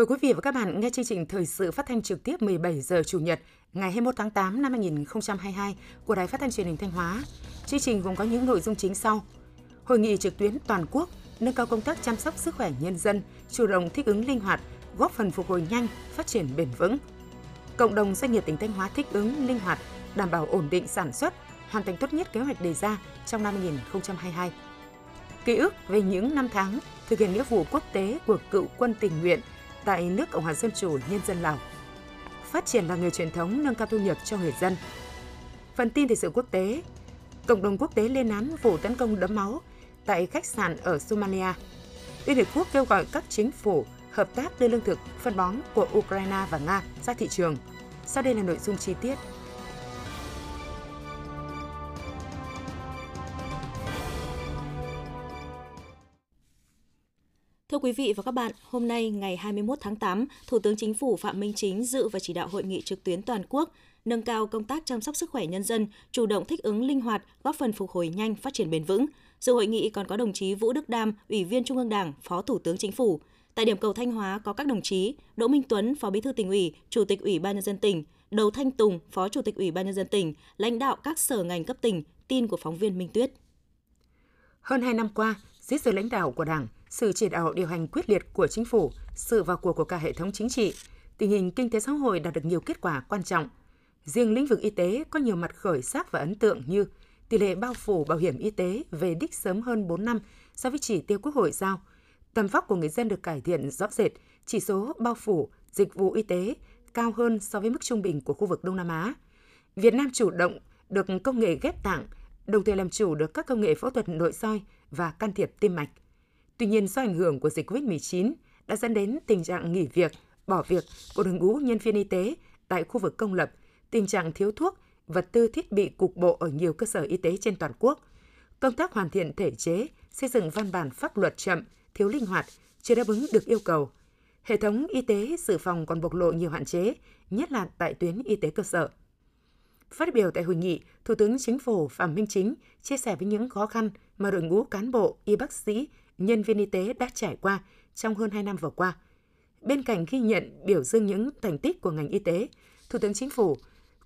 Mời quý vị và các bạn nghe chương trình thời sự phát thanh trực tiếp 17 giờ Chủ nhật ngày 21 tháng 8 năm 2022 của Đài Phát thanh Truyền hình Thanh Hóa. Chương trình gồm có những nội dung chính sau: Hội nghị trực tuyến toàn quốc nâng cao công tác chăm sóc sức khỏe nhân dân, chủ động thích ứng linh hoạt, góp phần phục hồi nhanh, phát triển bền vững. Cộng đồng doanh nghiệp tỉnh Thanh Hóa thích ứng linh hoạt, đảm bảo ổn định sản xuất, hoàn thành tốt nhất kế hoạch đề ra trong năm 2022. Ký ức về những năm tháng thực hiện nghĩa vụ quốc tế của cựu quân tình nguyện tại nước Cộng hòa Dân chủ Nhân dân Lào. Phát triển làng nghề truyền thống nâng cao thu nhập cho người dân. Phần tin thời sự quốc tế, cộng đồng quốc tế lên án vụ tấn công đẫm máu tại khách sạn ở Somalia. Liên Hiệp Quốc kêu gọi các chính phủ hợp tác đưa lương thực, phân bón của Ukraine và Nga ra thị trường. Sau đây là nội dung chi tiết. Thưa quý vị và các bạn, hôm nay ngày 21 tháng 8, Thủ tướng Chính phủ Phạm Minh Chính dự và chỉ đạo hội nghị trực tuyến toàn quốc nâng cao công tác chăm sóc sức khỏe nhân dân, chủ động thích ứng linh hoạt, góp phần phục hồi nhanh, phát triển bền vững. Dự hội nghị còn có đồng chí Vũ Đức Đam, Ủy viên Trung ương Đảng, Phó Thủ tướng Chính phủ. Tại điểm cầu Thanh Hóa có các đồng chí Đỗ Minh Tuấn, Phó Bí thư Tỉnh ủy, Chủ tịch Ủy ban nhân dân tỉnh, Đầu Thanh Tùng, Phó Chủ tịch Ủy ban nhân dân tỉnh, lãnh đạo các sở ngành cấp tỉnh. Tin của phóng viên Minh Tuyết. Hơn 2 năm qua, dưới sự lãnh đạo của Đảng, sự chỉ đạo điều hành quyết liệt của Chính phủ, sự vào cuộc của cả hệ thống chính trị, tình hình kinh tế xã hội đạt được nhiều kết quả quan trọng. Riêng lĩnh vực y tế có nhiều mặt khởi sắc và ấn tượng như tỷ lệ bao phủ bảo hiểm y tế về đích sớm hơn 4 năm so với chỉ tiêu Quốc hội giao, tầm vóc của người dân được cải thiện rõ rệt, chỉ số bao phủ dịch vụ y tế cao hơn so với mức trung bình của khu vực Đông Nam Á. Việt Nam chủ động được công nghệ ghép tạng, đồng thời làm chủ được các công nghệ phẫu thuật nội soi và can thiệp tim mạch. Tuy nhiên, do ảnh hưởng của dịch COVID-19 đã dẫn đến tình trạng nghỉ việc, bỏ việc của đội ngũ nhân viên y tế tại khu vực công lập, tình trạng thiếu thuốc, vật tư thiết bị cục bộ ở nhiều cơ sở y tế trên toàn quốc. Công tác hoàn thiện thể chế, xây dựng văn bản pháp luật chậm, thiếu linh hoạt, chưa đáp ứng được yêu cầu. Hệ thống y tế dự phòng còn bộc lộ nhiều hạn chế, nhất là tại tuyến y tế cơ sở. Phát biểu tại hội nghị, Thủ tướng Chính phủ Phạm Minh Chính chia sẻ với những khó khăn mà đội ngũ cán bộ, y bác sĩ, nhân viên y tế đã trải qua trong hơn 2 năm vừa qua. Bên cạnh ghi nhận biểu dương những thành tích của ngành y tế, Thủ tướng Chính phủ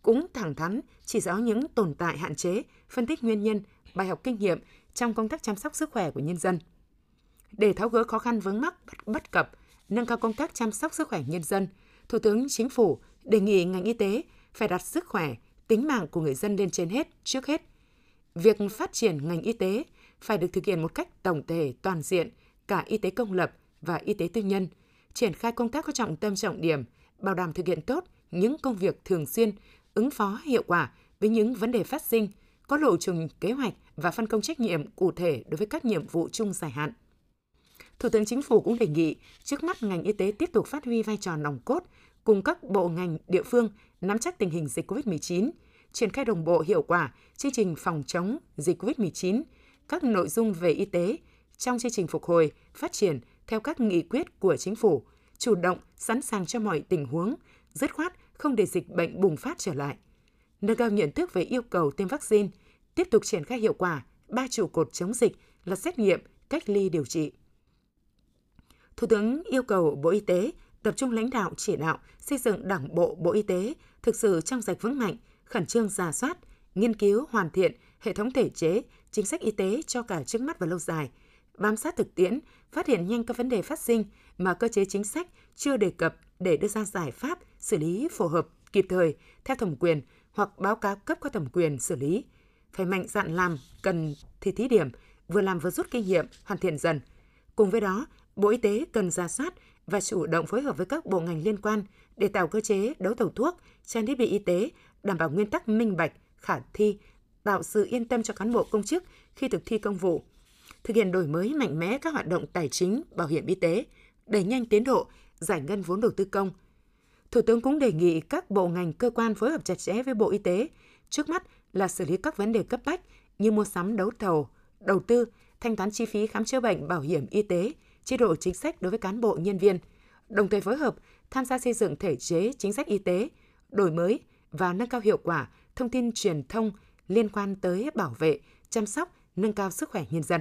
cũng thẳng thắn chỉ rõ những tồn tại hạn chế, phân tích nguyên nhân, bài học kinh nghiệm trong công tác chăm sóc sức khỏe của nhân dân. Để tháo gỡ khó khăn vướng mắc bất cập, nâng cao công tác chăm sóc sức khỏe nhân dân, Thủ tướng Chính phủ đề nghị ngành y tế phải đặt sức khỏe, tính mạng của người dân lên trên hết, trước hết. Việc phát triển ngành y tế phải được thực hiện một cách tổng thể toàn diện, cả y tế công lập và y tế tư nhân, triển khai công tác có trọng tâm trọng điểm, bảo đảm thực hiện tốt những công việc thường xuyên, ứng phó hiệu quả với những vấn đề phát sinh, có lộ trình kế hoạch và phân công trách nhiệm cụ thể đối với các nhiệm vụ chung dài hạn. Thủ tướng Chính phủ cũng đề nghị trước mắt ngành y tế tiếp tục phát huy vai trò nòng cốt cùng các bộ ngành địa phương nắm chắc tình hình dịch COVID-19, triển khai đồng bộ hiệu quả chương trình phòng chống dịch COVID-19, các nội dung về y tế trong chương trình phục hồi, phát triển theo các nghị quyết của Chính phủ, chủ động, sẵn sàng cho mọi tình huống, dứt khoát không để dịch bệnh bùng phát trở lại. Nâng cao nhận thức về yêu cầu tiêm vaccine, tiếp tục triển khai hiệu quả 3 trụ cột chống dịch là xét nghiệm, cách ly, điều trị. Thủ tướng yêu cầu Bộ Y tế tập trung lãnh đạo chỉ đạo xây dựng Đảng bộ Bộ Y tế thực sự trong sạch vững mạnh, khẩn trương rà soát, nghiên cứu hoàn thiện hệ thống thể chế, chính sách y tế cho cả trước mắt và lâu dài, bám sát thực tiễn, phát hiện nhanh các vấn đề phát sinh mà cơ chế chính sách chưa đề cập để đưa ra giải pháp xử lý phù hợp, kịp thời theo thẩm quyền hoặc báo cáo cấp có thẩm quyền xử lý. Phải mạnh dạn làm, cần thì thí điểm, vừa làm vừa rút kinh nghiệm, hoàn thiện dần. Cùng với đó, Bộ Y tế cần rà soát và chủ động phối hợp với các bộ ngành liên quan để tạo cơ chế đấu thầu thuốc, trang thiết bị y tế, đảm bảo nguyên tắc minh bạch, khả thi, tạo sự yên tâm cho cán bộ công chức khi thực thi công vụ. Thực hiện đổi mới mạnh mẽ các hoạt động tài chính, bảo hiểm y tế, đẩy nhanh tiến độ giải ngân vốn đầu tư công. Thủ tướng cũng đề nghị các bộ ngành cơ quan phối hợp chặt chẽ với Bộ Y tế, trước mắt là xử lý các vấn đề cấp bách như mua sắm đấu thầu, đầu tư, thanh toán chi phí khám chữa bệnh, bảo hiểm y tế, chế độ chính sách đối với cán bộ nhân viên, đồng thời phối hợp tham gia xây dựng thể chế chính sách y tế, đổi mới và nâng cao hiệu quả thông tin truyền thông liên quan tới bảo vệ, chăm sóc, nâng cao sức khỏe nhân dân.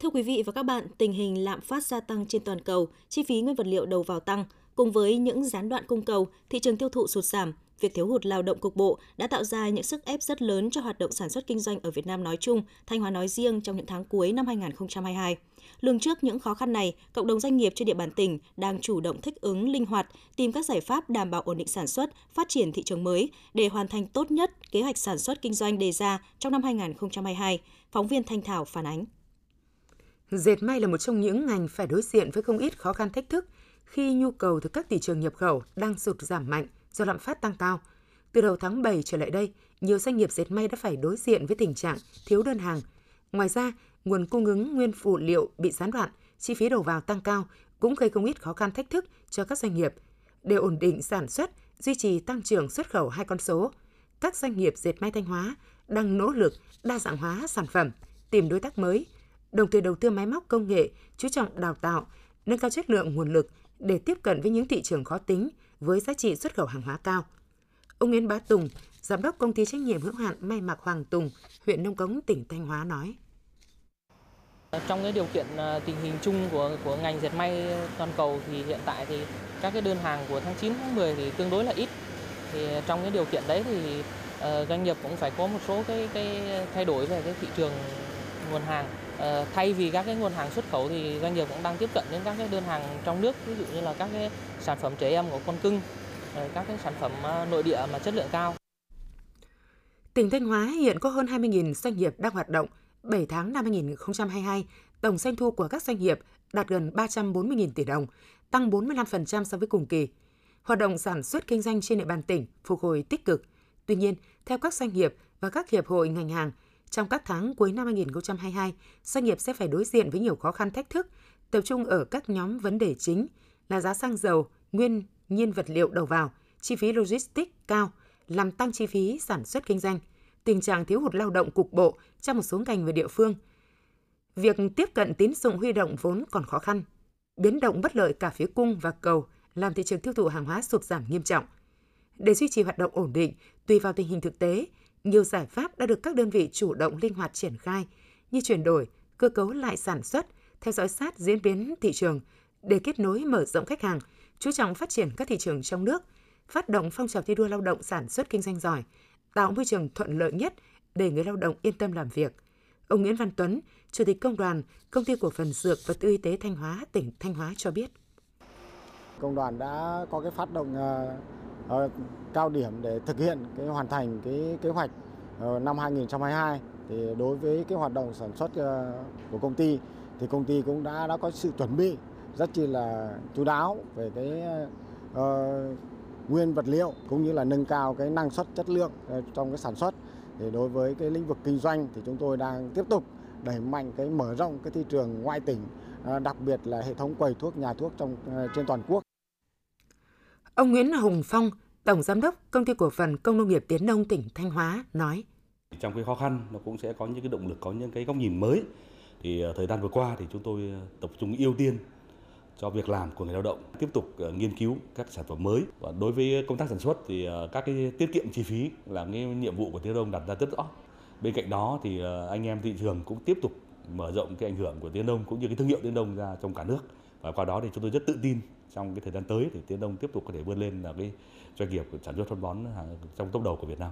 Thưa quý vị và các bạn, tình hình lạm phát gia tăng trên toàn cầu, chi phí nguyên vật liệu đầu vào tăng, cùng với những gián đoạn cung cầu, thị trường tiêu thụ sụt giảm, việc thiếu hụt lao động cục bộ đã tạo ra những sức ép rất lớn cho hoạt động sản xuất kinh doanh ở Việt Nam nói chung, Thanh Hóa nói riêng trong những tháng cuối năm 2022. Lường trước những khó khăn này, cộng đồng doanh nghiệp trên địa bàn tỉnh đang chủ động thích ứng linh hoạt, tìm các giải pháp đảm bảo ổn định sản xuất, phát triển thị trường mới để hoàn thành tốt nhất kế hoạch sản xuất kinh doanh đề ra trong năm 2022. Phóng viên Thanh Thảo phản ánh. Dệt may là một trong những ngành phải đối diện với không ít khó khăn thách thức khi nhu cầu từ các thị trường nhập khẩu đang sụt giảm mạnh do lạm phát tăng cao. Từ đầu tháng 7 trở lại đây, nhiều doanh nghiệp dệt may đã phải đối diện với tình trạng thiếu đơn hàng. Ngoài ra, nguồn cung ứng nguyên phụ liệu bị gián đoạn, chi phí đầu vào tăng cao cũng gây không ít khó khăn thách thức cho các doanh nghiệp. Để ổn định sản xuất, duy trì tăng trưởng xuất khẩu 2 con số, các doanh nghiệp dệt may Thanh Hóa đang nỗ lực đa dạng hóa sản phẩm, tìm đối tác mới, đồng thời đầu tư máy móc công nghệ, chú trọng đào tạo, nâng cao chất lượng nguồn lực để tiếp cận với những thị trường khó tính với giá trị xuất khẩu hàng hóa cao. Ông Nguyễn Bá Tùng, giám đốc công ty trách nhiệm hữu hạn may mặc Hoằng Tùng, huyện Nông Cống, tỉnh Thanh Hóa nói: Trong cái điều kiện tình hình chung của ngành dệt may toàn cầu thì hiện tại thì các cái đơn hàng của tháng 9 tháng 10 thì tương đối là ít. Thì trong cái điều kiện đấy thì doanh nghiệp cũng phải có một số cái thay đổi về cái thị trường nguồn hàng. Thay vì các cái nguồn hàng xuất khẩu thì doanh nghiệp cũng đang tiếp cận đến các cái đơn hàng trong nước, ví dụ như là các cái sản phẩm trẻ em của con cưng, các cái sản phẩm nội địa mà chất lượng cao. Tỉnh Thanh Hóa hiện có hơn 20.000 doanh nghiệp đang hoạt động. 7 tháng năm 2022, tổng doanh thu của các doanh nghiệp đạt gần 340.000 tỷ đồng, tăng 45% so với cùng kỳ. Hoạt động sản xuất kinh doanh trên địa bàn tỉnh phục hồi tích cực. Tuy nhiên, theo các doanh nghiệp và các hiệp hội ngành hàng, trong các tháng cuối năm 2022, doanh nghiệp sẽ phải đối diện với nhiều khó khăn thách thức, tập trung ở các nhóm vấn đề chính là giá xăng dầu, nguyên nhiên vật liệu đầu vào, chi phí logistics cao, làm tăng chi phí sản xuất kinh doanh, tình trạng thiếu hụt lao động cục bộ trong một số ngành và địa phương. Việc tiếp cận tín dụng huy động vốn còn khó khăn, biến động bất lợi cả phía cung và cầu làm thị trường tiêu thụ hàng hóa sụt giảm nghiêm trọng. Để duy trì hoạt động ổn định, tùy vào tình hình thực tế, nhiều giải pháp đã được các đơn vị chủ động linh hoạt triển khai như chuyển đổi, cơ cấu lại sản xuất, theo dõi sát diễn biến thị trường để kết nối mở rộng khách hàng, chú trọng phát triển các thị trường trong nước, phát động phong trào thi đua lao động sản xuất kinh doanh giỏi, tạo môi trường thuận lợi nhất để người lao động yên tâm làm việc. Ông Nguyễn Văn Tuấn, Chủ tịch Công đoàn Công ty Cổ phần Dược và Tư y tế Thanh Hóa, tỉnh Thanh Hóa cho biết. Công đoàn đã có cái phát động cao điểm để thực hiện cái hoàn thành cái kế hoạch năm 2022. Thì đối với cái hoạt động sản xuất của công ty thì công ty cũng đã có sự chuẩn bị rất chi là chú đáo về cái nguyên vật liệu cũng như là nâng cao cái năng suất chất lượng trong cái sản xuất. Thì đối với cái lĩnh vực kinh doanh thì chúng tôi đang tiếp tục đẩy mạnh cái mở rộng cái thị trường ngoại tỉnh, đặc biệt là hệ thống quầy thuốc, nhà thuốc trên toàn quốc. Ông Nguyễn Hồng Phong, Tổng Giám đốc Công ty Cổ phần Công nông nghiệp Tiến Đông tỉnh Thanh Hóa nói: Trong cái khó khăn nó cũng sẽ có những cái động lực, có những cái góc nhìn mới. Thì thời gian vừa qua thì chúng tôi tập trung ưu tiên cho việc làm của người lao động, tiếp tục nghiên cứu các sản phẩm mới. Và đối với công tác sản xuất thì các cái tiết kiệm chi phí là cái nhiệm vụ của Tiến Đông đặt ra rất rõ. Bên cạnh đó thì anh em thị trường cũng tiếp tục mở rộng cái ảnh hưởng của Tiến Đông cũng như cái thương hiệu Tiến Đông ra trong cả nước. Và qua đó thì chúng tôi rất tự tin trong cái thời gian tới thì Tiến Đông tiếp tục có thể vươn lên là cái doanh nghiệp sản xuất phân bón trong top đầu của Việt Nam.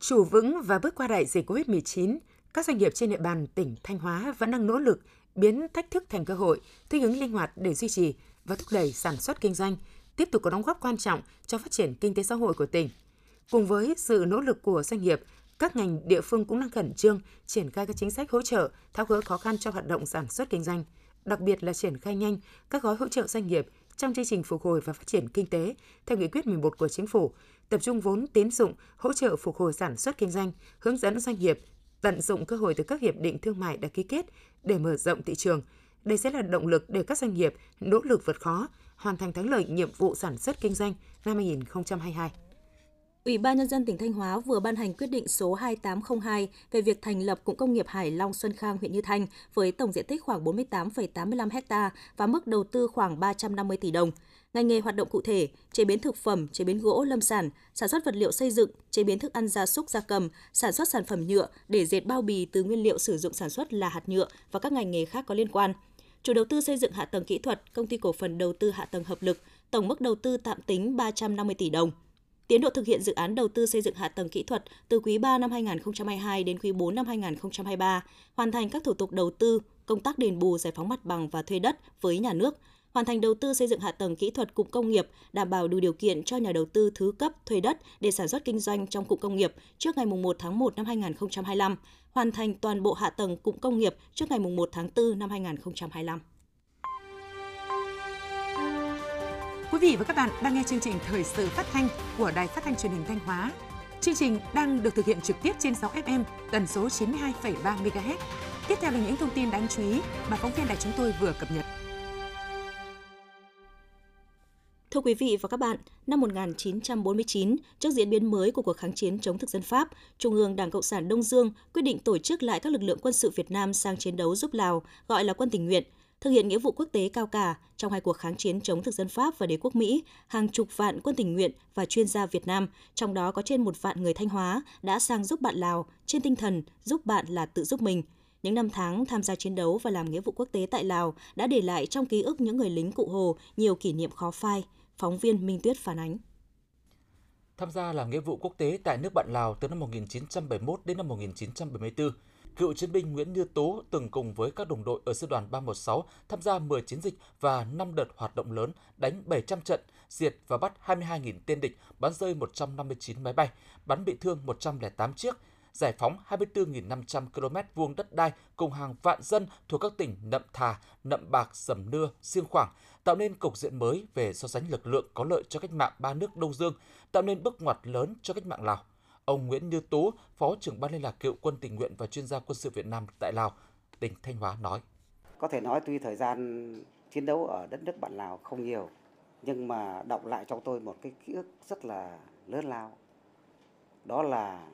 Chủ vững và bước qua đại dịch Covid-19, các doanh nghiệp trên địa bàn tỉnh Thanh Hóa vẫn đang nỗ lực biến thách thức thành cơ hội, thích ứng linh hoạt để duy trì và thúc đẩy sản xuất kinh doanh, tiếp tục có đóng góp quan trọng cho phát triển kinh tế xã hội của tỉnh. Cùng với sự nỗ lực của doanh nghiệp, các ngành địa phương cũng đang khẩn trương triển khai các chính sách hỗ trợ, tháo gỡ khó khăn cho hoạt động sản xuất kinh doanh, đặc biệt là triển khai nhanh các gói hỗ trợ doanh nghiệp trong chương trình phục hồi và phát triển kinh tế theo nghị quyết 11 của Chính phủ, tập trung vốn tín dụng hỗ trợ phục hồi sản xuất kinh doanh, hướng dẫn doanh nghiệp tận dụng cơ hội từ các hiệp định thương mại đã ký kết để mở rộng thị trường. Đây sẽ là động lực để các doanh nghiệp nỗ lực vượt khó, hoàn thành thắng lợi nhiệm vụ sản xuất kinh doanh năm 2022. Ủy ban Nhân dân tỉnh Thanh Hóa vừa ban hành quyết định số 2802 về việc thành lập Cụm Công nghiệp Hải Long Xuân Khang, huyện Như Thanh với tổng diện tích khoảng 48,85 ha và mức đầu tư khoảng 350 tỷ đồng. Ngành nghề hoạt động cụ thể: chế biến thực phẩm, chế biến gỗ, lâm sản, sản xuất vật liệu xây dựng, chế biến thức ăn gia súc gia cầm, sản xuất sản phẩm nhựa để dệt bao bì từ nguyên liệu sử dụng sản xuất là hạt nhựa và các ngành nghề khác có liên quan. Chủ đầu tư xây dựng hạ tầng kỹ thuật, Công ty Cổ phần Đầu tư Hạ tầng Hợp lực, tổng mức đầu tư tạm tính 350 tỷ đồng. Tiến độ thực hiện dự án đầu tư xây dựng hạ tầng kỹ thuật từ quý 3 năm 2022 đến quý 4 năm 2023, hoàn thành các thủ tục đầu tư, công tác đền bù giải phóng mặt bằng và thuê đất với nhà nước, hoàn thành đầu tư xây dựng hạ tầng kỹ thuật cụm công nghiệp, đảm bảo đủ điều kiện cho nhà đầu tư thứ cấp thuê đất để sản xuất kinh doanh trong cụm công nghiệp trước ngày 1 tháng 1 năm 2025, hoàn thành toàn bộ hạ tầng cụm công nghiệp trước ngày 1 tháng 4 năm 2025. Quý vị và các bạn đang nghe chương trình Thời sự phát thanh của Đài Phát thanh Truyền hình Thanh Hóa. Chương trình đang được thực hiện trực tiếp trên sóng FM tần số 92,3 MHz. Tiếp theo là những thông tin đáng chú ý mà phóng viên đài chúng tôi vừa cập nhật. Thưa quý vị và các bạn, năm 1949, trước diễn biến mới của cuộc kháng chiến chống thực dân Pháp, Trung ương Đảng Cộng sản Đông Dương quyết định tổ chức lại các lực lượng quân sự Việt Nam sang chiến đấu giúp Lào, gọi là quân tình nguyện, thực hiện nghĩa vụ quốc tế cao cả. Trong hai cuộc kháng chiến chống thực dân Pháp và đế quốc Mỹ, hàng chục vạn quân tình nguyện và chuyên gia Việt Nam, trong đó có trên 1 vạn người Thanh Hóa, đã sang giúp bạn Lào trên tinh thần giúp bạn là tự giúp mình. Những năm tháng tham gia chiến đấu và làm nghĩa vụ quốc tế tại Lào đã để lại trong ký ức những người lính Cụ Hồ nhiều kỷ niệm khó phai. Phóng viên Minh Tuyết phản ánh. Tham gia làm nghĩa vụ quốc tế tại nước bạn Lào từ năm 1971 đến năm 1974, cựu chiến binh Nguyễn Như Tú từng cùng với các đồng đội ở Sư đoàn 316 tham gia 10 chiến dịch và 5 đợt hoạt động lớn, đánh 700 trận, diệt và bắt 22.000 tên địch, bắn rơi 159 máy bay, bắn bị thương 108 chiếc, giải phóng 24.500 km2 đất đai cùng hàng vạn dân thuộc các tỉnh Nậm Thà, Nậm Bạc, Sầm Nưa, Siêng Khoảng, tạo nên cục diện mới về so sánh lực lượng có lợi cho cách mạng ba nước Đông Dương, tạo nên bước ngoặt lớn cho cách mạng Lào. Ông Nguyễn Như Tú, Phó trưởng Ban Liên lạc Cựu Quân Tình nguyện và chuyên gia quân sự Việt Nam tại Lào, tỉnh Thanh Hóa nói. Có thể nói tuy thời gian chiến đấu ở đất nước bạn Lào không nhiều, nhưng mà đọng lại trong tôi một cái ký ức rất là lớn lao. Đó là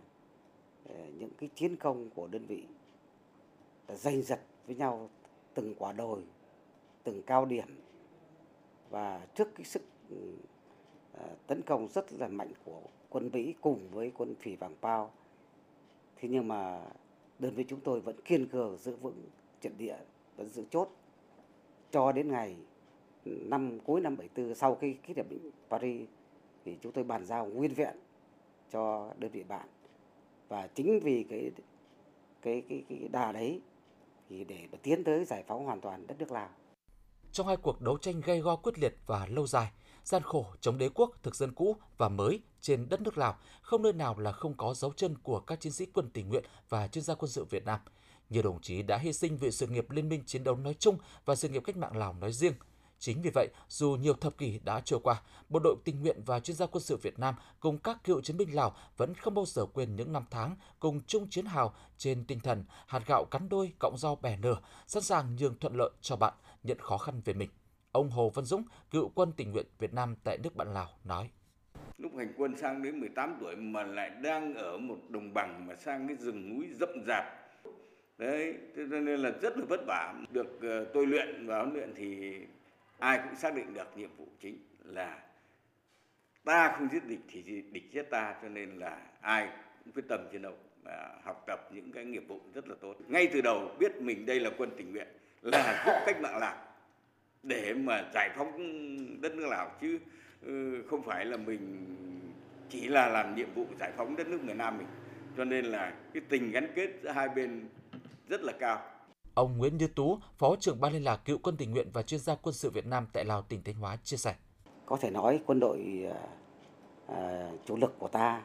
những cái chiến công của đơn vị giành giật với nhau từng quả đồi, từng cao điểm. Và trước cái sức tấn công rất là mạnh của quân Mỹ cùng với quân Phỉ Vàng Pao, thế nhưng mà đơn vị chúng tôi vẫn kiên cường giữ vững trận địa, vẫn giữ chốt cho đến ngày cuối năm 74, sau khi ký hiệp định Paris thì chúng tôi bàn giao nguyên vẹn cho đơn vị bạn. Và chính vì cái đà đấy thì để mà tiến tới giải phóng hoàn toàn đất nước Lào. Trong hai cuộc đấu tranh gay go, quyết liệt và lâu dài, gian khổ chống đế quốc, thực dân cũ và mới trên đất nước Lào, không nơi nào là không có dấu chân của các chiến sĩ quân tình nguyện và chuyên gia quân sự Việt Nam. Nhiều đồng chí đã hy sinh vì sự nghiệp liên minh chiến đấu nói chung và sự nghiệp cách mạng Lào nói riêng. Chính vì vậy, dù nhiều thập kỷ đã trôi qua, bộ đội tình nguyện và chuyên gia quân sự Việt Nam cùng các cựu chiến binh Lào vẫn không bao giờ quên những năm tháng cùng chung chiến hào trên tinh thần hạt gạo cắn đôi cọng rau bẻ nửa, sẵn sàng nhường thuận lợi cho bạn, nhận khó khăn về mình. Ông Hồ Văn Dũng, cựu quân tình nguyện Việt Nam tại nước bạn Lào nói. Lúc hành quân sang đến 18 tuổi mà lại đang ở một đồng bằng mà sang cái rừng núi rậm rạp. Đấy, nên là rất là vất vả. Được tôi luyện và huấn luyện thì ai cũng xác định được nhiệm vụ chính là ta không giết địch thì địch giết ta, cho nên là ai cũng quyết tâm chiến đấu và học tập những cái nghiệp vụ rất là tốt. Ngay từ đầu biết mình đây là quân tình nguyện, là giúp cách mạng Lào để mà giải phóng đất nước Lào, chứ không phải là mình chỉ là làm nhiệm vụ giải phóng đất nước miền Nam mình, cho nên là cái tình gắn kết giữa hai bên rất là cao. Ông Nguyễn Như Tú, Phó trưởng Ban Liên lạc Cựu Quân Tình nguyện và chuyên gia quân sự Việt Nam tại Lào, tỉnh Thanh Hóa chia sẻ. Có thể nói quân đội chủ lực của ta,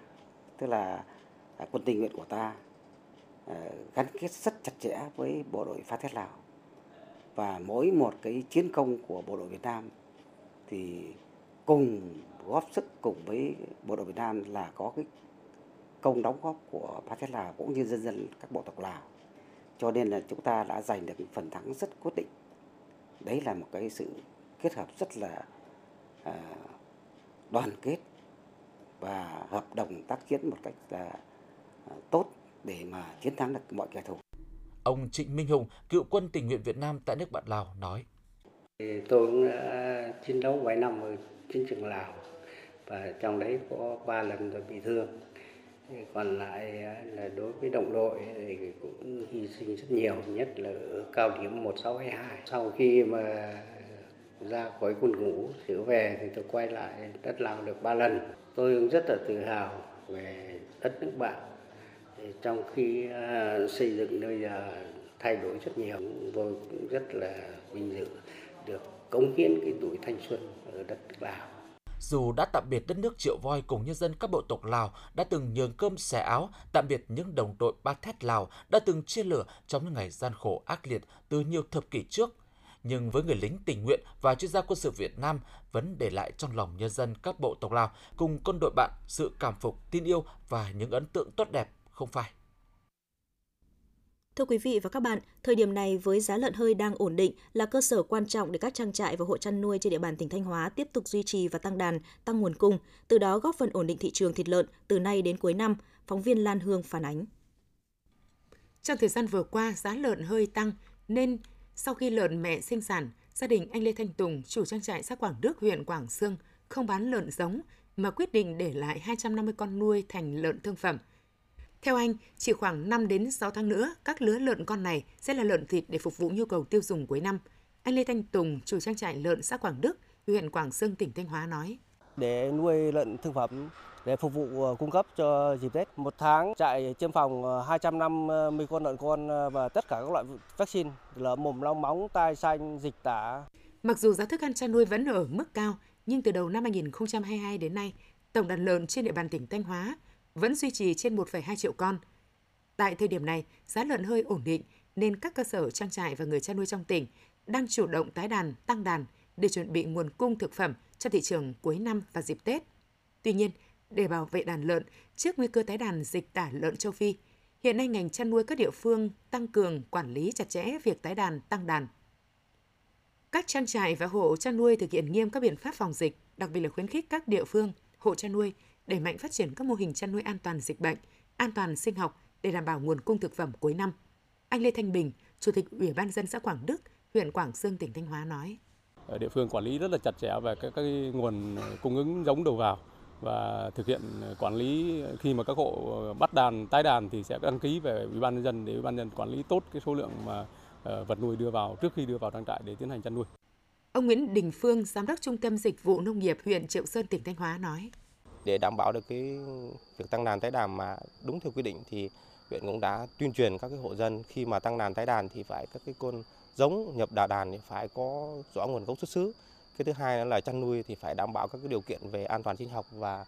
tức là quân tình nguyện của ta, gắn kết rất chặt chẽ với bộ đội Pathet Lào. Và mỗi một cái chiến công của bộ đội Việt Nam thì cùng góp sức cùng với bộ đội Việt Nam là có cái công đóng góp của Pathet Lào cũng như dân dân các bộ tộc Lào. Cho nên là chúng ta đã giành được phần thắng rất quyết định. Đấy là một cái sự kết hợp rất là đoàn kết và hợp đồng tác chiến một cách là tốt để mà chiến thắng được mọi kẻ thù. Ông Trịnh Minh Hùng, cựu quân tình nguyện Việt Nam tại nước bạn Lào nói: Tôi cũng đã chiến đấu 7 năm ở chiến trường Lào và trong đấy có 3 lần tôi bị thương. Còn lại là đối với đồng đội thì cũng hy sinh rất nhiều, nhất là ở cao điểm 1622. Sau khi mà ra khỏi quân ngũ trở về thì tôi quay lại đất Lào được 3 lần. Tôi cũng rất là tự hào về đất nước bạn. Trong khi xây dựng nơi giờ thay đổi rất nhiều, tôi cũng rất là vinh dự được cống hiến cái tuổi thanh xuân ở đất nước Lào. Dù đã tạm biệt đất nước Triệu Voi cùng nhân dân các bộ tộc Lào đã từng nhường cơm xẻ áo, tạm biệt những đồng đội Pathet Lào đã từng chia lửa trong những ngày gian khổ ác liệt từ nhiều thập kỷ trước. Nhưng với người lính tình nguyện và chuyên gia quân sự Việt Nam vẫn để lại trong lòng nhân dân các bộ tộc Lào cùng quân đội bạn sự cảm phục, tin yêu và những ấn tượng tốt đẹp không phai. Thưa quý vị và các bạn, thời điểm này với giá lợn hơi đang ổn định là cơ sở quan trọng để các trang trại và hộ chăn nuôi trên địa bàn tỉnh Thanh Hóa tiếp tục duy trì và tăng đàn, tăng nguồn cung, từ đó góp phần ổn định thị trường thịt lợn từ nay đến cuối năm, phóng viên Lan Hương phản ánh. Trong thời gian vừa qua, giá lợn hơi tăng nên sau khi lợn mẹ sinh sản, gia đình anh Lê Thanh Tùng, chủ trang trại xã Quảng Đức, huyện Quảng Xương không bán lợn giống mà quyết định để lại 250 con nuôi thành lợn thương phẩm. Theo anh, chỉ khoảng 5 đến 6 tháng nữa, các lứa lợn con này sẽ là lợn thịt để phục vụ nhu cầu tiêu dùng cuối năm. Anh Lê Thanh Tùng, chủ trang trại lợn xã Quảng Đức, huyện Quảng Xương, tỉnh Thanh Hóa nói: Để nuôi lợn thương phẩm để phục vụ cung cấp cho dịp Tết, một tháng trại tiêm phòng 250 con lợn con và tất cả các loại vaccine lở mồm, long móng, tai xanh, dịch tả. Mặc dù giá thức ăn chăn nuôi vẫn ở mức cao, nhưng từ đầu năm 2022 đến nay, tổng đàn lợn trên địa bàn tỉnh Thanh Hóa vẫn duy trì trên 1,2 triệu con. Tại thời điểm này, giá lợn hơi ổn định nên các cơ sở trang trại và người chăn nuôi trong tỉnh đang chủ động tái đàn, tăng đàn để chuẩn bị nguồn cung thực phẩm cho thị trường cuối năm và dịp Tết. Tuy nhiên, để bảo vệ đàn lợn trước nguy cơ tái đàn dịch tả lợn châu Phi, hiện nay ngành chăn nuôi các địa phương tăng cường quản lý chặt chẽ việc tái đàn, tăng đàn. Các trang trại và hộ chăn nuôi thực hiện nghiêm các biện pháp phòng dịch, đặc biệt là khuyến khích các địa phương, hộ chăn nuôi đẩy mạnh phát triển các mô hình chăn nuôi an toàn dịch bệnh, an toàn sinh học để đảm bảo nguồn cung thực phẩm cuối năm. Anh Lê Thanh Bình, Chủ tịch Ủy ban nhân dân xã Quảng Đức, huyện Quảng Xương, tỉnh Thanh Hóa nói: Ở địa phương quản lý rất là chặt chẽ về các nguồn cung ứng giống đầu vào và thực hiện quản lý khi mà các hộ bắt đàn, tái đàn thì sẽ đăng ký về Ủy ban nhân dân để Ủy ban nhân dân quản lý tốt cái số lượng mà vật nuôi đưa vào trước khi đưa vào trang trại để tiến hành chăn nuôi. Ông Nguyễn Đình Phương, Giám đốc Trung tâm Dịch vụ Nông nghiệp huyện Triệu Sơn, tỉnh Thanh Hóa nói: Để đảm bảo được cái việc tăng đàn tái đàn mà đúng theo quy định thì huyện cũng đã tuyên truyền các cái hộ dân khi mà tăng đàn tái đàn thì phải các cái con giống nhập đàn thì phải có rõ nguồn gốc xuất xứ. Cái thứ hai là chăn nuôi thì phải đảm bảo các cái điều kiện về an toàn sinh học và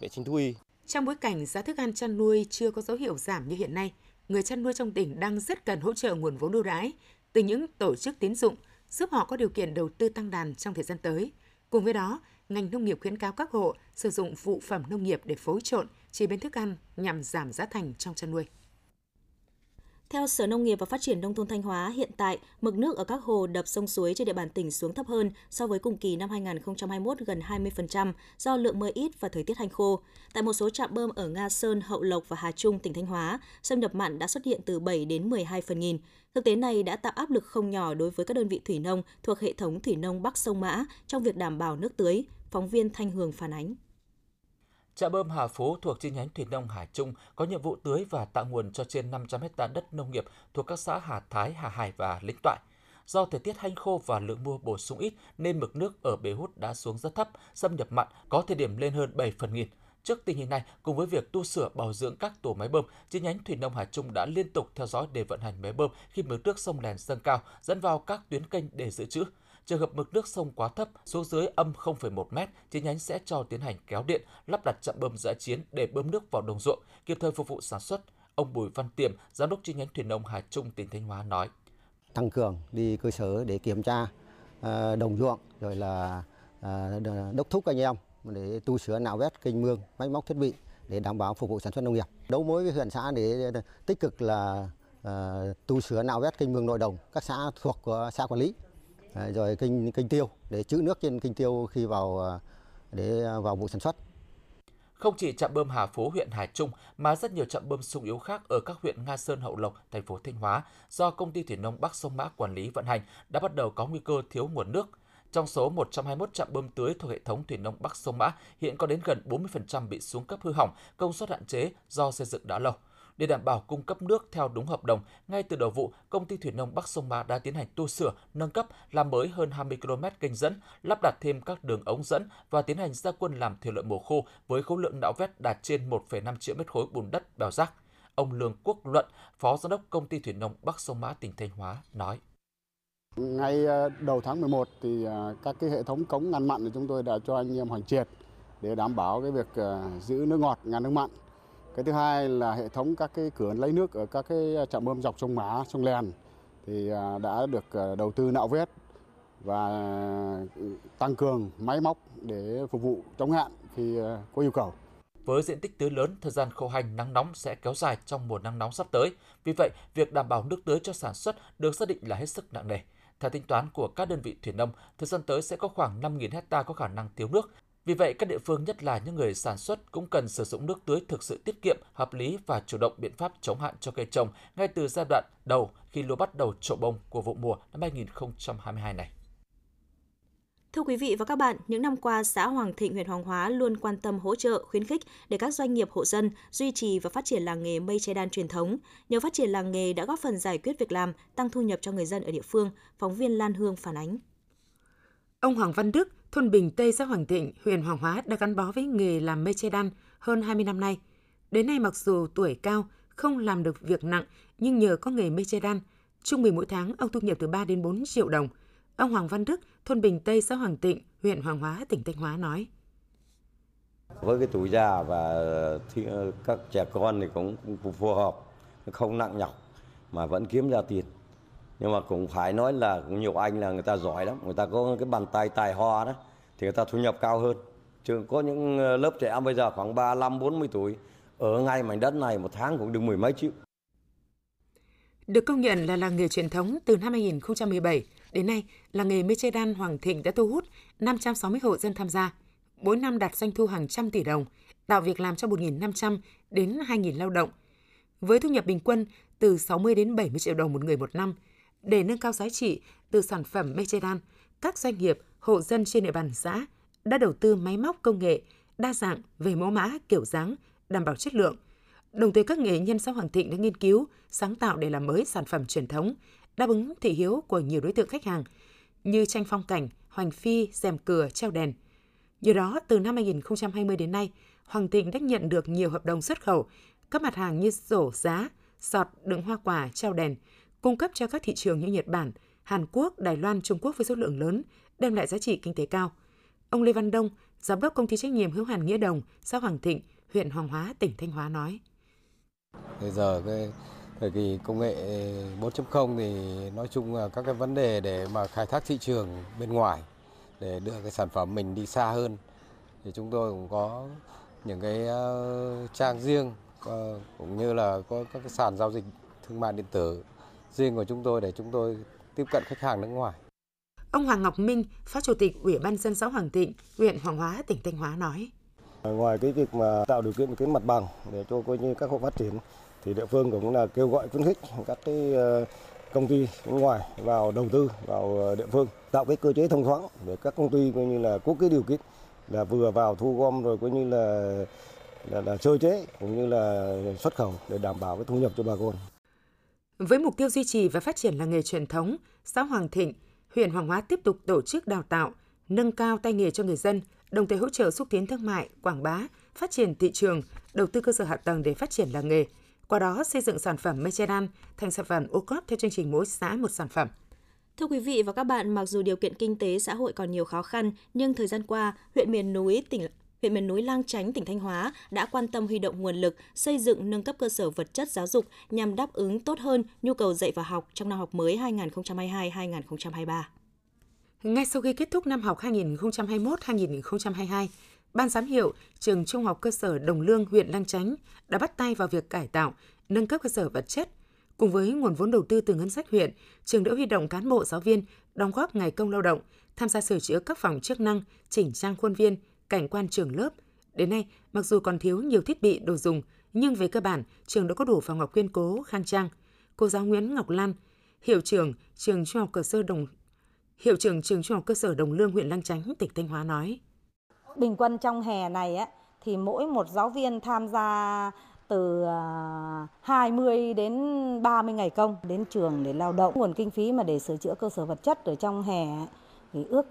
vệ sinh thú y. Trong bối cảnh giá thức ăn chăn nuôi chưa có dấu hiệu giảm như hiện nay, người chăn nuôi trong tỉnh đang rất cần hỗ trợ nguồn vốn ưu đãi từ những tổ chức tín dụng giúp họ có điều kiện đầu tư tăng đàn trong thời gian tới. Cùng với đó, ngành nông nghiệp khuyến cáo các hộ sử dụng phụ phẩm nông nghiệp để phối trộn, chế biến thức ăn nhằm giảm giá thành trong chăn nuôi. Theo Sở Nông nghiệp và Phát triển Nông thôn Thanh Hóa, hiện tại mực nước ở các hồ đập sông suối trên địa bàn tỉnh xuống thấp hơn so với cùng kỳ năm 2021 gần 20% do lượng mưa ít và thời tiết hanh khô. Tại một số trạm bơm ở Nga Sơn, Hậu Lộc và Hà Trung, tỉnh Thanh Hóa, xâm nhập mặn đã xuất hiện từ 7 đến 12 phần nghìn. Thực tế này đã tạo áp lực không nhỏ đối với các đơn vị thủy nông thuộc hệ thống thủy nông Bắc Sông Mã trong việc đảm bảo nước tưới. Phóng viên Thanh Hường phản ánh. Trạm bơm Hà Phú thuộc chi nhánh thủy nông Hà Trung có nhiệm vụ tưới và tạo nguồn cho trên 500 hectare đất nông nghiệp thuộc các xã Hà Thái, Hà Hải và Lĩnh Toại. Do thời tiết hanh khô và lượng mưa bổ sung ít nên mực nước ở bể hút đã xuống rất thấp, xâm nhập mặn có thời điểm lên hơn 7 phần nghìn. Trước tình hình này, cùng với việc tu sửa bảo dưỡng các tổ máy bơm, chi nhánh thủy nông Hà Trung đã liên tục theo dõi để vận hành máy bơm khi mực nước sông Lèn dâng cao dẫn vào các tuyến kênh để dự trữ. Trường hợp mực nước sông quá thấp xuống dưới âm 0,1 m, chi nhánh sẽ cho tiến hành kéo điện, lắp đặt trạm bơm dã chiến để bơm nước vào đồng ruộng, kịp thời phục vụ sản xuất. Ông Bùi Văn Tiềm, Giám đốc chi nhánh thủy nông Hà Trung, tỉnh Thanh Hóa nói: Tăng cường đi cơ sở để kiểm tra đồng ruộng, rồi là đốc thúc anh em để tu sửa nạo vét kênh mương, máy móc thiết bị để đảm bảo phục vụ sản xuất nông nghiệp. Đấu mối với huyện xã để tích cực là tu sửa nạo vét kênh mương nội đồng các xã thuộc xã quản lý. Rồi kênh tiêu để trữ nước trên kênh tiêu khi vào vụ sản xuất. Không chỉ trạm bơm Hà Phú huyện Hà Trung mà rất nhiều trạm bơm sung yếu khác ở các huyện Nga Sơn, Hậu Lộc, thành phố Thanh Hóa do công ty thủy nông Bắc Sông Mã quản lý vận hành đã bắt đầu có nguy cơ thiếu nguồn nước. Trong số 121 trạm bơm tưới thuộc hệ thống thủy nông Bắc Sông Mã, hiện có đến gần 40% bị xuống cấp hư hỏng, công suất hạn chế do xây dựng đã lâu. Để đảm bảo cung cấp nước theo đúng hợp đồng, ngay từ đầu vụ, công ty thủy nông Bắc Sông Mã đã tiến hành tu sửa, nâng cấp, làm mới hơn 20 km kênh dẫn, lắp đặt thêm các đường ống dẫn và tiến hành gia quân làm thủy lợi mùa khô với khối lượng nạo vét đạt trên 1,5 triệu mét khối bùn đất bèo rác. Ông Lương Quốc Luận, Phó Giám đốc Công ty Thủy nông Bắc Sông Mã tỉnh Thanh Hóa nói. Ngay đầu tháng 11 thì các cái hệ thống cống ngăn mặn thì chúng tôi đã cho anh em hoàn triệt để đảm bảo cái việc giữ nước ngọt, ngăn nước mặn. Cái thứ hai là hệ thống các cái cửa lấy nước ở các cái trạm bơm dọc sông Mã, sông Lèn thì đã được đầu tư nạo vét và tăng cường máy móc để phục vụ chống hạn khi có yêu cầu. Với diện tích tưới lớn, thời gian khô hành nắng nóng sẽ kéo dài trong mùa nắng nóng sắp tới. Vì vậy, việc đảm bảo nước tưới cho sản xuất được xác định là hết sức nặng nề. Theo tính toán của các đơn vị thủy nông, thời gian tới sẽ có khoảng 5.000 hectare có khả năng thiếu nước. Vì vậy, các địa phương, nhất là những người sản xuất, cũng cần sử dụng nước tưới thực sự tiết kiệm, hợp lý và chủ động biện pháp chống hạn cho cây trồng ngay từ giai đoạn đầu khi lúa bắt đầu trổ bông của vụ mùa năm 2022 này. Thưa quý vị và các bạn, những năm qua, xã Hoằng Thịnh, huyện Hoằng Hóa luôn quan tâm hỗ trợ, khuyến khích để các doanh nghiệp hộ dân duy trì và phát triển làng nghề mây che đan truyền thống. Nhờ phát triển làng nghề đã góp phần giải quyết việc làm, tăng thu nhập cho người dân ở địa phương, phóng viên Lan Hương phản ánh. Ông Hoàng Văn Đức, thôn Bình Tây, xã Hoằng Thịnh, huyện Hoằng Hóa đã gắn bó với nghề làm mây che đan hơn 20 năm nay. Đến nay mặc dù tuổi cao, không làm được việc nặng, nhưng nhờ có nghề mây che đan, trung bình mỗi tháng ông thu nhập từ 3 đến 4 triệu đồng. Ông Hoàng Văn Đức, thôn Bình Tây, xã Hoằng Thịnh, huyện Hoằng Hóa, tỉnh Thanh Hóa nói. Với cái tuổi già và các trẻ con thì cũng phù hợp, không nặng nhọc mà vẫn kiếm ra tiền. Nhưng mà cũng phải nói là cũng nhiều anh là người ta giỏi lắm, người ta có cái bàn tay tài hoa đó thì người ta thu nhập cao hơn. Chứ có những lớp trẻ em bây giờ khoảng 35, 40 tuổi, ở ngay mảnh đất này một tháng cũng được mười mấy triệu. Được công nhận là làng nghề truyền thống từ năm 2017, đến nay, làng nghề mây che đan Hoằng Thịnh đã thu hút 560 hộ dân tham gia, mỗi năm đạt doanh thu hàng trăm tỷ đồng, tạo việc làm cho 1.500 đến 2.000 lao động. Với thu nhập bình quân từ 60 đến 70 triệu đồng một người một năm, để nâng cao giá trị từ sản phẩm mây che đan, các doanh nghiệp, hộ dân trên địa bàn xã đã đầu tư máy móc công nghệ đa dạng về mẫu mã, kiểu dáng, đảm bảo chất lượng. Đồng thời các nghệ nhân xã Hoằng Thịnh đã nghiên cứu, sáng tạo để làm mới sản phẩm truyền thống, đáp ứng thị hiếu của nhiều đối tượng khách hàng như tranh phong cảnh, hoành phi, rèm cửa, treo đèn. Nhờ đó, từ năm 2020 đến nay, Hoằng Thịnh đã nhận được nhiều hợp đồng xuất khẩu các mặt hàng như rổ giá, sọt đựng hoa quả, treo đèn, cung cấp cho các thị trường như Nhật Bản, Hàn Quốc, Đài Loan, Trung Quốc với số lượng lớn, đem lại giá trị kinh tế cao. Ông Lê Văn Đông, giám đốc công ty trách nhiệm hữu hạn Nghĩa Đồng, xã Hoằng Thịnh, huyện Hoằng Hóa, tỉnh Thanh Hóa nói. Bây giờ cái thời kỳ công nghệ 4.0 thì nói chung là các cái vấn đề để mà khai thác thị trường bên ngoài để đưa cái sản phẩm mình đi xa hơn thì chúng tôi cũng có những cái trang riêng cũng như là có các cái sàn giao dịch thương mại điện tử riêng của chúng tôi để chúng tôi tiếp cận khách hàng nước ngoài. Ông Hoàng Ngọc Minh, Phó Chủ tịch Ủy ban nhân dân xã Hoằng Thịnh, huyện Hoằng Hóa, tỉnh Thanh Hóa nói. Ngoài cái việc mà tạo điều kiện cái mặt bằng để cho coi như các hộ phát triển thì địa phương cũng là kêu gọi khuyến khích các cái công ty nước ngoài vào đầu tư vào địa phương, tạo cái cơ chế thông thoáng để các công ty coi như là có cái điều kiện là vừa vào thu gom rồi coi như là sơ chế cũng như là xuất khẩu để đảm bảo cái thu nhập cho bà con. Với mục tiêu duy trì và phát triển làng nghề truyền thống, xã Hoằng Thịnh, huyện Hoằng Hóa tiếp tục tổ chức đào tạo, nâng cao tay nghề cho người dân, đồng thời hỗ trợ xúc tiến thương mại, quảng bá, phát triển thị trường, đầu tư cơ sở hạ tầng để phát triển làng nghề. Qua đó xây dựng sản phẩm mây che đan thành sản phẩm ô cốp theo chương trình mỗi xã một sản phẩm. Thưa quý vị và các bạn, mặc dù điều kiện kinh tế xã hội còn nhiều khó khăn, nhưng thời gian qua, huyện miền núi Lang Chánh, tỉnh Thanh Hóa đã quan tâm huy động nguồn lực, xây dựng nâng cấp cơ sở vật chất giáo dục nhằm đáp ứng tốt hơn nhu cầu dạy và học trong năm học mới 2022-2023. Ngay sau khi kết thúc năm học 2021-2022, Ban giám hiệu Trường Trung học cơ sở Đồng Lương, huyện Lang Chánh đã bắt tay vào việc cải tạo, nâng cấp cơ sở vật chất. Cùng với nguồn vốn đầu tư từ ngân sách huyện, trường đã huy động cán bộ giáo viên đóng góp ngày công lao động, tham gia sửa chữa các phòng chức năng, chỉnh trang khuôn viên, cảnh quan trường lớp, Đến nay, mặc dù còn thiếu nhiều thiết bị đồ dùng, nhưng về cơ bản, trường đã có đủ phòng học kiên cố, khang trang. Cô giáo Nguyễn Ngọc Lan, hiệu trưởng trường Trung học cơ sở Đồng Lương, huyện Lang Chánh, tỉnh Thanh Hóa nói: Bình quân trong hè này á, thì mỗi một giáo viên tham gia từ 20 đến 30 ngày công đến trường để lao động. Nguồn kinh phí mà để sửa chữa cơ sở vật chất ở trong hè thì ước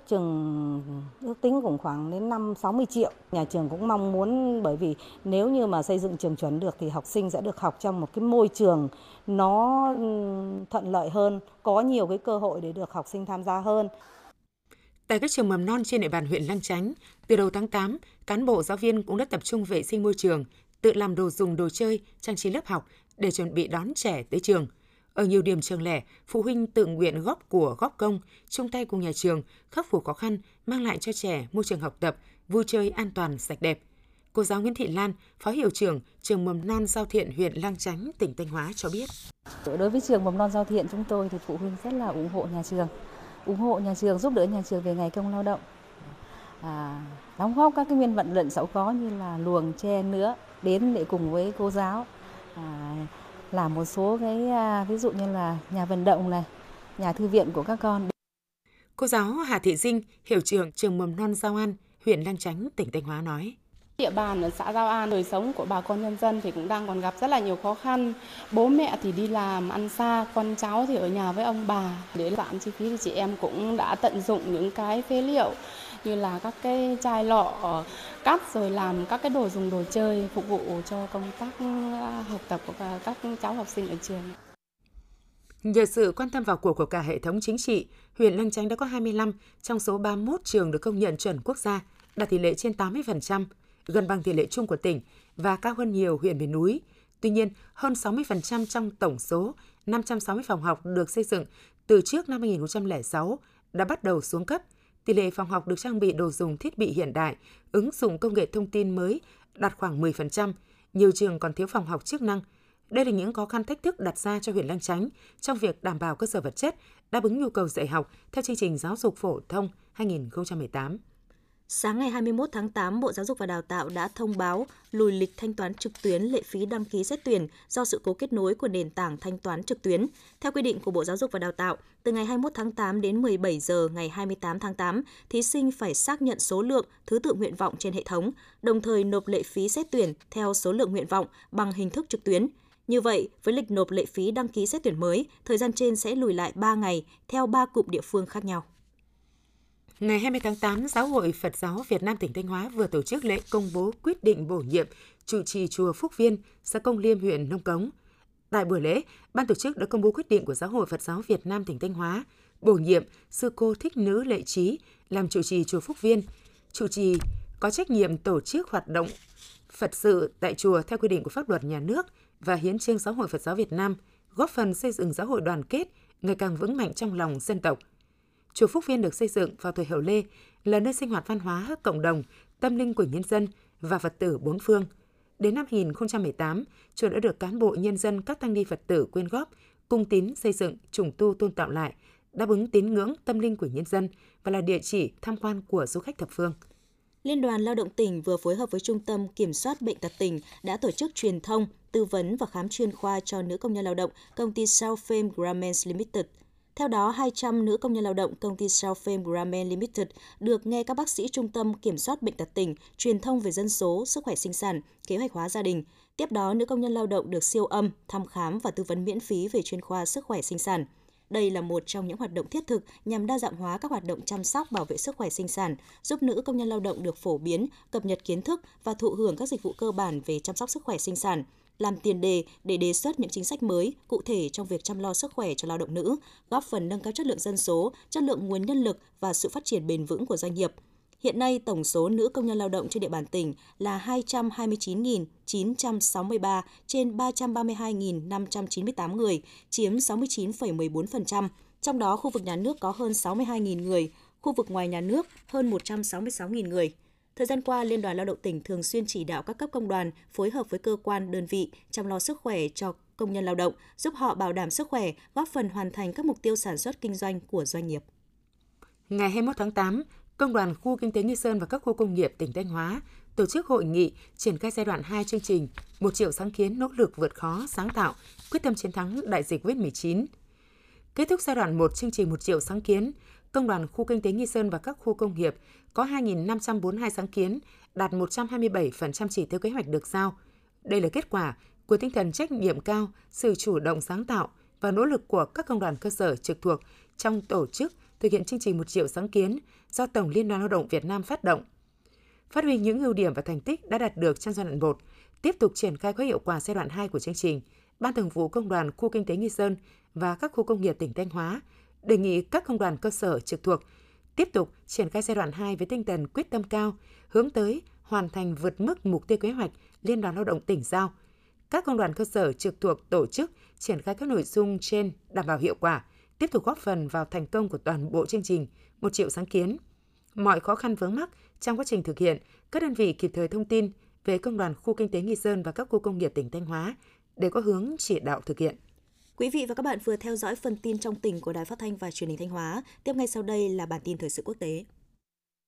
tính cũng khoảng đến 5-60 triệu. Nhà trường cũng mong muốn, bởi vì nếu như mà xây dựng trường chuẩn được thì học sinh sẽ được học trong một cái môi trường nó thuận lợi hơn, có nhiều cái cơ hội để được học sinh tham gia hơn. Tại các trường mầm non trên địa bàn huyện Lang Chánh, từ đầu tháng 8, cán bộ giáo viên cũng đã tập trung vệ sinh môi trường, tự làm đồ dùng, đồ chơi, trang trí lớp học để chuẩn bị đón trẻ tới trường. Ở nhiều điểm trường lẻ, phụ huynh tự nguyện góp của góp công, chung tay cùng nhà trường khắc phục khó khăn, mang lại cho trẻ môi trường học tập, vui chơi an toàn, sạch đẹp. Cô giáo Nguyễn Thị Lan, Phó Hiệu trưởng Trường Mầm non Giao Thiện, huyện Lang Chánh, tỉnh Thanh Hóa cho biết. Đối với Trường Mầm non Giao Thiện chúng tôi thì phụ huynh rất là ủng hộ nhà trường, giúp đỡ nhà trường về ngày công lao động. Đóng góp các cái nguyên vật liệu sẵn có như là luồng, tre, nứa đến để cùng với cô giáo làm một số cái ví dụ như là nhà vận động này, nhà thư viện của các con. Cô giáo Hà Thị Dinh, hiệu trưởng Trường Mầm non Giao An, huyện Lang Chánh, tỉnh Thanh Hóa nói: Địa bàn ở xã Giao An, đời sống của bà con nhân dân thì cũng đang còn gặp rất là nhiều khó khăn. Bố mẹ thì đi làm ăn xa, con cháu thì ở nhà với ông bà. Để giảm chi phí thì chị em cũng đã tận dụng những cái phế liệu như là các cái chai lọ, cắt rồi làm các cái đồ dùng đồ chơi phục vụ cho công tác học tập của các cháu học sinh ở trường. Nhờ sự quan tâm vào cuộc của cả hệ thống chính trị, huyện Lang Chánh đã có 25 trong số 31 trường được công nhận chuẩn quốc gia, đạt tỷ lệ trên 80%. Gần bằng tỷ lệ chung của tỉnh và cao hơn nhiều huyện miền núi. Tuy nhiên, hơn 60% trong tổng số 560 phòng học được xây dựng từ trước năm 2006 đã bắt đầu xuống cấp. Tỷ lệ phòng học được trang bị đồ dùng thiết bị hiện đại, ứng dụng công nghệ thông tin mới đạt khoảng 10%. Nhiều trường còn thiếu phòng học chức năng. Đây là những khó khăn thách thức đặt ra cho huyện Lang Chánh trong việc đảm bảo cơ sở vật chất đáp ứng nhu cầu dạy học theo chương trình giáo dục phổ thông 2018. Sáng ngày 21 tháng 8, Bộ Giáo dục và Đào tạo đã thông báo lùi lịch thanh toán trực tuyến lệ phí đăng ký xét tuyển do sự cố kết nối của nền tảng thanh toán trực tuyến. Theo quy định của Bộ Giáo dục và Đào tạo, từ ngày 21 tháng 8 đến 17 giờ ngày 28 tháng 8, thí sinh phải xác nhận số lượng, thứ tự nguyện vọng trên hệ thống, đồng thời nộp lệ phí xét tuyển theo số lượng nguyện vọng bằng hình thức trực tuyến. Như vậy, với lịch nộp lệ phí đăng ký xét tuyển mới, thời gian trên sẽ lùi lại 3 ngày theo 3 cụm địa phương khác nhau. Ngày 20 tháng 8, Giáo hội Phật giáo Việt Nam tỉnh Thanh Hóa vừa tổ chức lễ công bố quyết định bổ nhiệm trụ trì chùa Phúc Viên, xã Công Liêm, huyện Nông Cống. Tại buổi lễ, ban tổ chức đã công bố quyết định của Giáo hội Phật giáo Việt Nam tỉnh Thanh Hóa bổ nhiệm sư cô Thích Nữ Lệ Trí làm trụ trì chùa Phúc Viên. Trụ trì có trách nhiệm tổ chức hoạt động Phật sự tại chùa theo quy định của pháp luật nhà nước và hiến chương Giáo hội Phật giáo Việt Nam, góp phần xây dựng giáo hội đoàn kết ngày càng vững mạnh trong lòng dân tộc. Chùa Phúc Viên được xây dựng vào thời Hậu Lê, là nơi sinh hoạt văn hóa cộng đồng, tâm linh của nhân dân và Phật tử bốn phương. Đến năm 2018, chùa đã được cán bộ nhân dân các tăng ni Phật tử quyên góp, cung tín xây dựng, trùng tu tôn tạo lại, đáp ứng tín ngưỡng tâm linh của nhân dân và là địa chỉ tham quan của du khách thập phương. Liên đoàn Lao động tỉnh vừa phối hợp với Trung tâm Kiểm soát Bệnh tật tỉnh đã tổ chức truyền thông, tư vấn và khám chuyên khoa cho nữ công nhân lao động công ty South Fame Garments Limited. Theo đó, 200 nữ công nhân lao động công ty South Fame Garments Limited được nghe các bác sĩ Trung tâm Kiểm soát Bệnh tật tỉnh truyền thông về dân số, sức khỏe sinh sản, kế hoạch hóa gia đình. Tiếp đó, nữ công nhân lao động được siêu âm, thăm khám và tư vấn miễn phí về chuyên khoa sức khỏe sinh sản. Đây là một trong những hoạt động thiết thực nhằm đa dạng hóa các hoạt động chăm sóc bảo vệ sức khỏe sinh sản, giúp nữ công nhân lao động được phổ biến, cập nhật kiến thức và thụ hưởng các dịch vụ cơ bản về chăm sóc sức khỏe sinh sản, làm tiền đề để đề xuất những chính sách mới cụ thể trong việc chăm lo sức khỏe cho lao động nữ, góp phần nâng cao chất lượng dân số, chất lượng nguồn nhân lực và sự phát triển bền vững của doanh nghiệp. Hiện nay, tổng số nữ công nhân lao động trên địa bàn tỉnh là 229.963 trên 332.598 người, chiếm 69,14%. Trong đó, khu vực nhà nước có hơn 62.000 người, khu vực ngoài nhà nước hơn 166.000 người. Thời gian qua, Liên đoàn Lao động tỉnh thường xuyên chỉ đạo các cấp công đoàn phối hợp với cơ quan, đơn vị chăm lo sức khỏe cho công nhân lao động, giúp họ bảo đảm sức khỏe, góp phần hoàn thành các mục tiêu sản xuất kinh doanh của doanh nghiệp. Ngày 21 tháng 8, Công đoàn Khu Kinh tế Nghi Sơn và các khu công nghiệp tỉnh Thanh Hóa tổ chức hội nghị triển khai giai đoạn 2 chương trình 1 triệu sáng kiến nỗ lực vượt khó, sáng tạo, quyết tâm chiến thắng đại dịch COVID-19. Kết thúc giai đoạn 1 chương trình 1 triệu sáng kiến, Công đoàn Khu Kinh tế Nghi Sơn và các khu công nghiệp có 2.542 sáng kiến, đạt 127% chỉ tiêu kế hoạch được giao. Đây là kết quả của tinh thần trách nhiệm cao, sự chủ động sáng tạo và nỗ lực của các công đoàn cơ sở trực thuộc trong tổ chức thực hiện chương trình 1 triệu sáng kiến do Tổng Liên đoàn Lao động Việt Nam phát động. Phát huy những ưu điểm và thành tích đã đạt được trong giai đoạn 1, tiếp tục triển khai có hiệu quả giai đoạn 2 của chương trình, Ban Thường vụ Công đoàn Khu Kinh tế Nghi Sơn và các khu công nghiệp tỉnh Thanh Hóa đề nghị các công đoàn cơ sở trực thuộc tiếp tục triển khai giai đoạn 2 với tinh thần quyết tâm cao, hướng tới hoàn thành vượt mức mục tiêu kế hoạch Liên đoàn Lao động tỉnh giao. Các công đoàn cơ sở trực thuộc tổ chức triển khai các nội dung trên đảm bảo hiệu quả, tiếp tục góp phần vào thành công của toàn bộ chương trình 1 triệu sáng kiến. Mọi khó khăn vướng mắc trong quá trình thực hiện, các đơn vị kịp thời thông tin về Công đoàn Khu Kinh tế Nghi Sơn và các khu công nghiệp tỉnh Thanh Hóa để có hướng chỉ đạo thực hiện. Quý vị và các bạn vừa theo dõi phần tin trong tỉnh của Đài Phát thanh và Truyền hình Thanh Hóa. Tiếp ngay sau đây là bản tin thời sự quốc tế.